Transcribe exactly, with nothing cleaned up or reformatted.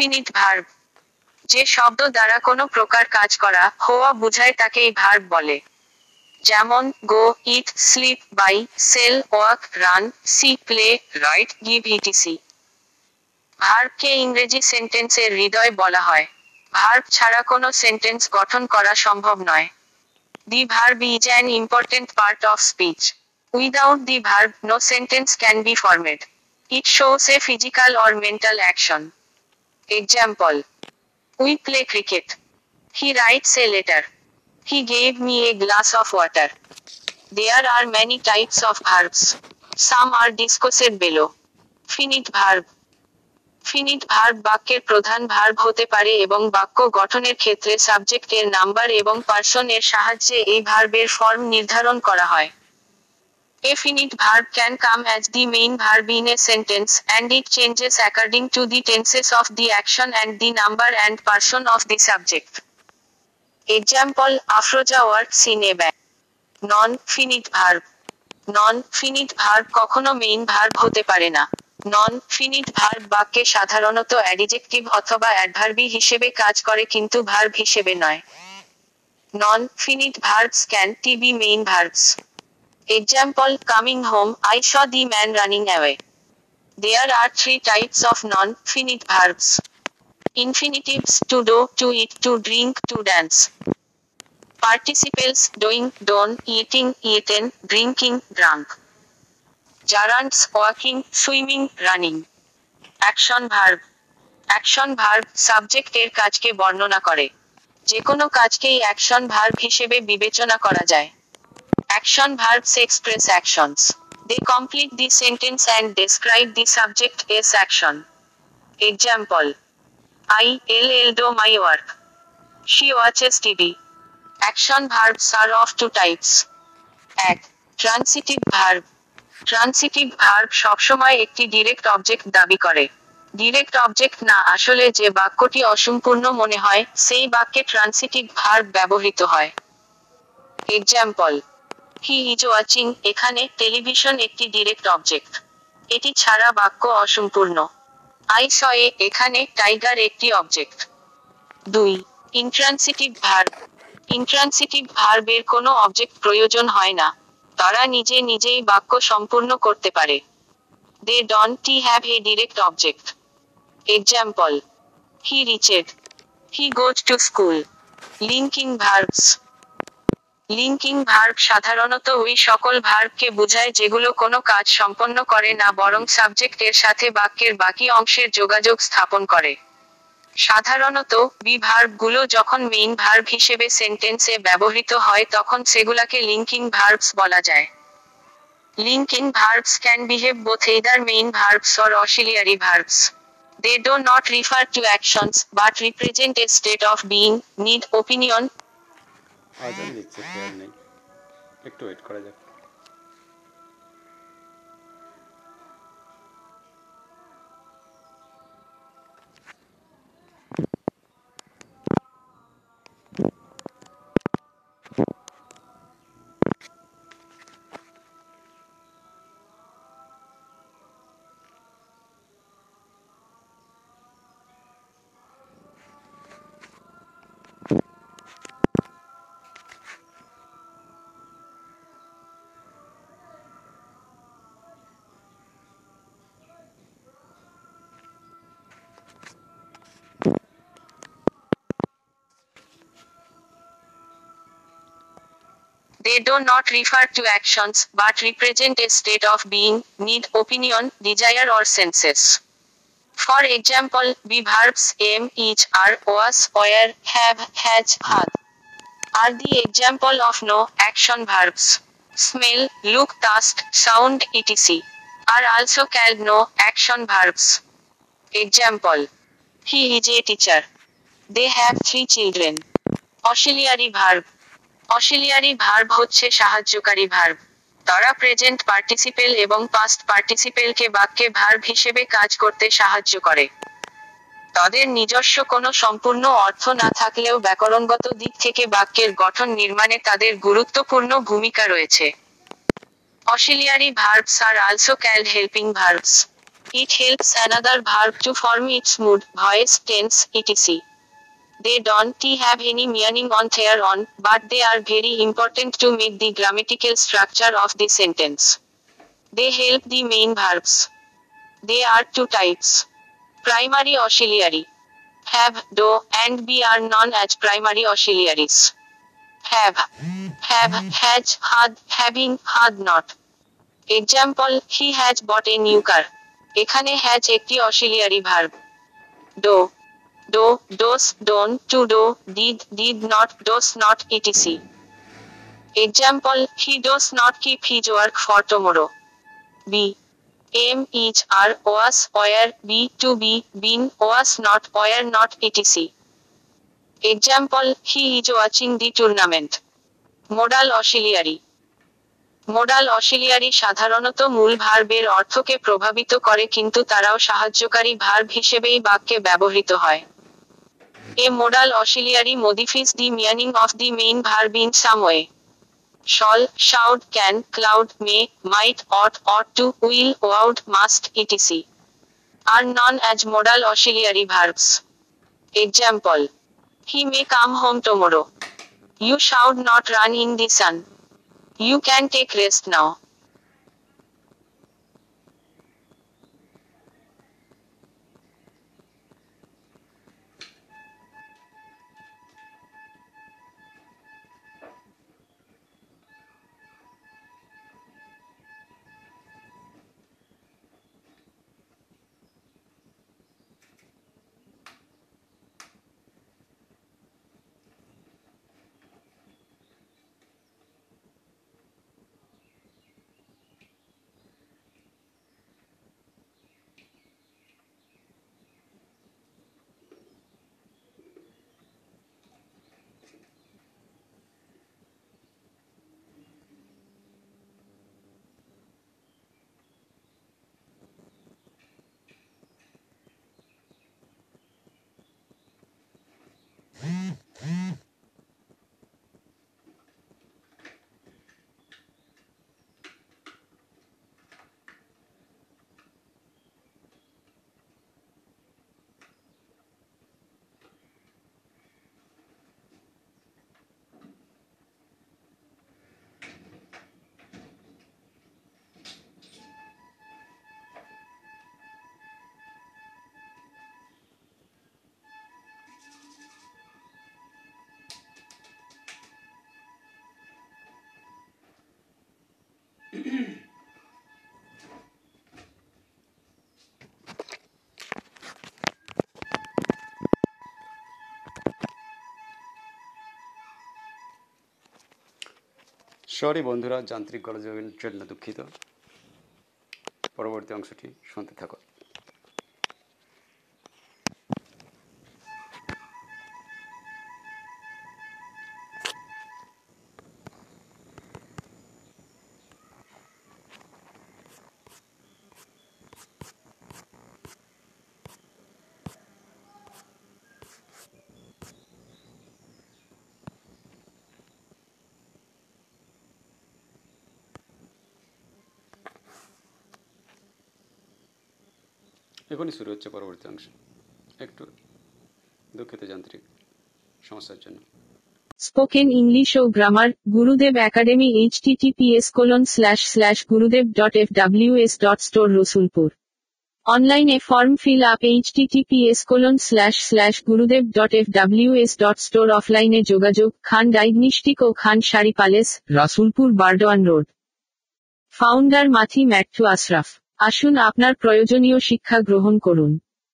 Infinite verb. যে শব্দ দ্বারা কোনো প্রকার কাজ করা হওয়া বোঝায় তাকেই ভার্ব বলে। যেমন go, eat, sleep, buy, sell, walk, run, see, play, write, give etc. ভার্বকে ইংরেজি সেন্টেন্সের হৃদয় বলা হয়। ভার্ব ছাড়া কোনো সেন্টেন্স গঠন করা সম্ভব নয়। The verb is an important part of speech. Without the verb, no sentence can be formed. It shows a physical or mental action. Example: We play cricket. He writes a letter. He gave me a glass of water. There are many types of verbs. Some are discussed below. Finite verb. Finite verb বাক্যের প্রধান verb হতে পারে এবং বাক্য গঠনের ক্ষেত্রে সাবজেক্টের number এবং পার্সন এর সাহায্যে এই ভার্বের ফর্ম নির্ধারণ করা হয়। A finite verb can come as the main verb in a sentence and it changes according to the tenses of the action and the number and person of the subject. Example: Afroza works in a bank. Non finite verb. Non finite verb কখনো main verb হতে পারে না। নন finite verb বাক্যে সাধারণত adjective অথবা অ্যাডভার্বি হিসেবে কাজ করে, কিন্তু ভার্ব হিসেবে নয়। Non finite verbs can't be main verbs. Example: coming home, I saw the man running away. There are three types of non finite verbs: infinitives to do, to eat, to drink, to dance; participles doing, done; eating, eaten; drinking, drunk. Gerunds: walking, swimming, running. Action verb. Action verb সাবজেক্টের কাজকে বর্ণনা করে। যে কোনো কাজকেই action verb হিসেবে বিবেচনা করা যায়। Action verbs express actions. They complete the sentence and describe the subject's action. Example: I L L do my work. She watches TV. Action verbs are of two types. এক, transitive verb. Transitive verb সবসময় একটি direct object দাবি করে। Direct object না আসলে যে বাক্যটি অসম্পূর্ণ মনে হয়, সেই বাক্যে ট্রান্সিটিভ ভার্ব ব্যবহৃত হয়। এক্সাম্পল: হি ইজ ওয়াচিং, এখানে টেলিভিশন একটি ডিরেক্ট অবজেক্ট। এটি ছাড়া বাক্য অসম্পূর্ণ। আই শ এ, এখানে টাইগার একটি অবজেক্ট। দুই, ইন্ট্রান্সিটিভ ভার্ব। ইন্ট্রান্সিটিভ ভার্বের কোনো অবজেক্ট প্রয়োজন হয় না। তারা নিজে নিজেই বাক্য সম্পূর্ণ করতে পারে। They don't have a direct object. Example: he reached, he goes to school. Linking verbs. Linking verb সাধারণত ওই সকল ভার্বকে বোঝায় যেগুলো কোনো কাজ সম্পন্ন করে না, বরং সাবজেক্টের সাথে বাক্যের বাকি অংশের যোগাযোগ স্থাপন করে। সাধারণত বি ভার্বগুলো যখন মেইন ভার্ব হিসেবে সেন্টেন্সে ব্যবহৃত হয়, তখন সেগুলাকে লিঙ্কিং ভার্বস বলা যায়। Linking verbs can behave both either main verbs or auxiliary verbs. They do not refer to actions but represent a state of being, need, opinion. আজান দিচ্ছে, খেয়াল নেই, একটু ওয়েট করা যাক। They do not refer to actions, but represent a state of being, need, opinion, desire or senses. For example, be verbs am, is, are, was, were, have, has, had are the example of no action verbs. Smell, look, taste, sound, et cetera are also called no action verbs. Example: He is a teacher. They have three children. Auxiliary verb. Auxiliary verb হচ্ছে সাহায্যকারী verb. তারা present participle এবং past পার্টিসিপেলকে বাক্যে verb হিসেবে কাজ করতে সাহায্য করে। তাদের নিজস্ব কোনো সম্পূর্ণ অর্থ না থাকলেও ব্যাকরণগত দিক থেকে বাক্যের গঠন নির্মাণে তাদের গুরুত্বপূর্ণ ভূমিকা রয়েছে। Auxiliary verbs are also called helping verbs. It helps another verb to form its mood, voice, tense, et cetera. They don't have any meaning on their own, but they are very important to make the grammatical structure of the sentence. They help the main verbs. They are two types. Primary auxiliary. Have, do, and be are known as primary auxiliaries. Have, have, has, had, having, had not. Example, he has bought a new car. এখানে has একটি auxiliary verb. Do, do, does, done, to do, did, did not, does not, etc. Example, he does not keep his work for tomorrow. Be, am, is, are, was, were, be, to be, been, was not, were not, etc. Example, he is watching the tournament. Modal auxiliary. Modal auxiliary সাধারণত মূল ভার্বের অর্থকে প্রভাবিত করে, কিন্তু তারাও সাহায্যকারী verb হিসেবেই বাক্যে ব্যবহৃত হয়। A modal auxiliary modifies the meaning of the main verb in some way. Shall, should, can, could, may, might, ought, ought to, will, would, must, etc are known as modal auxiliary verbs. Example, he may come home tomorrow. You should not run in the sun. You can take rest now. Sorry বন্ধুরা, যান্ত্রিক গোলযোগের জন্য দুঃখিত। পরবর্তী অংশটি শুনতে থাকো। এখনই শুরু হচ্ছে পরবর্তী অংশ। একটু দুঃখিত যান্ত্রিক সমস্যার জন্য। স্পোকেন ইংলিশ ও grammar Gurudev academy H T T P S colon slash slash Gurudev dot F W S dot store Rasulpur. অনলাইনে form fill up H T T P S colon slash slash Gurudev dot F W S dot store. অফলাইনে যোগাযোগ Khan diagnostic ও Khan sari palace, Rasulpur Burdwan road. Founder Mathi Mattu Ashraf. আসুন আপনার প্রয়োজনীয় শিক্ষা গ্রহণ করুন।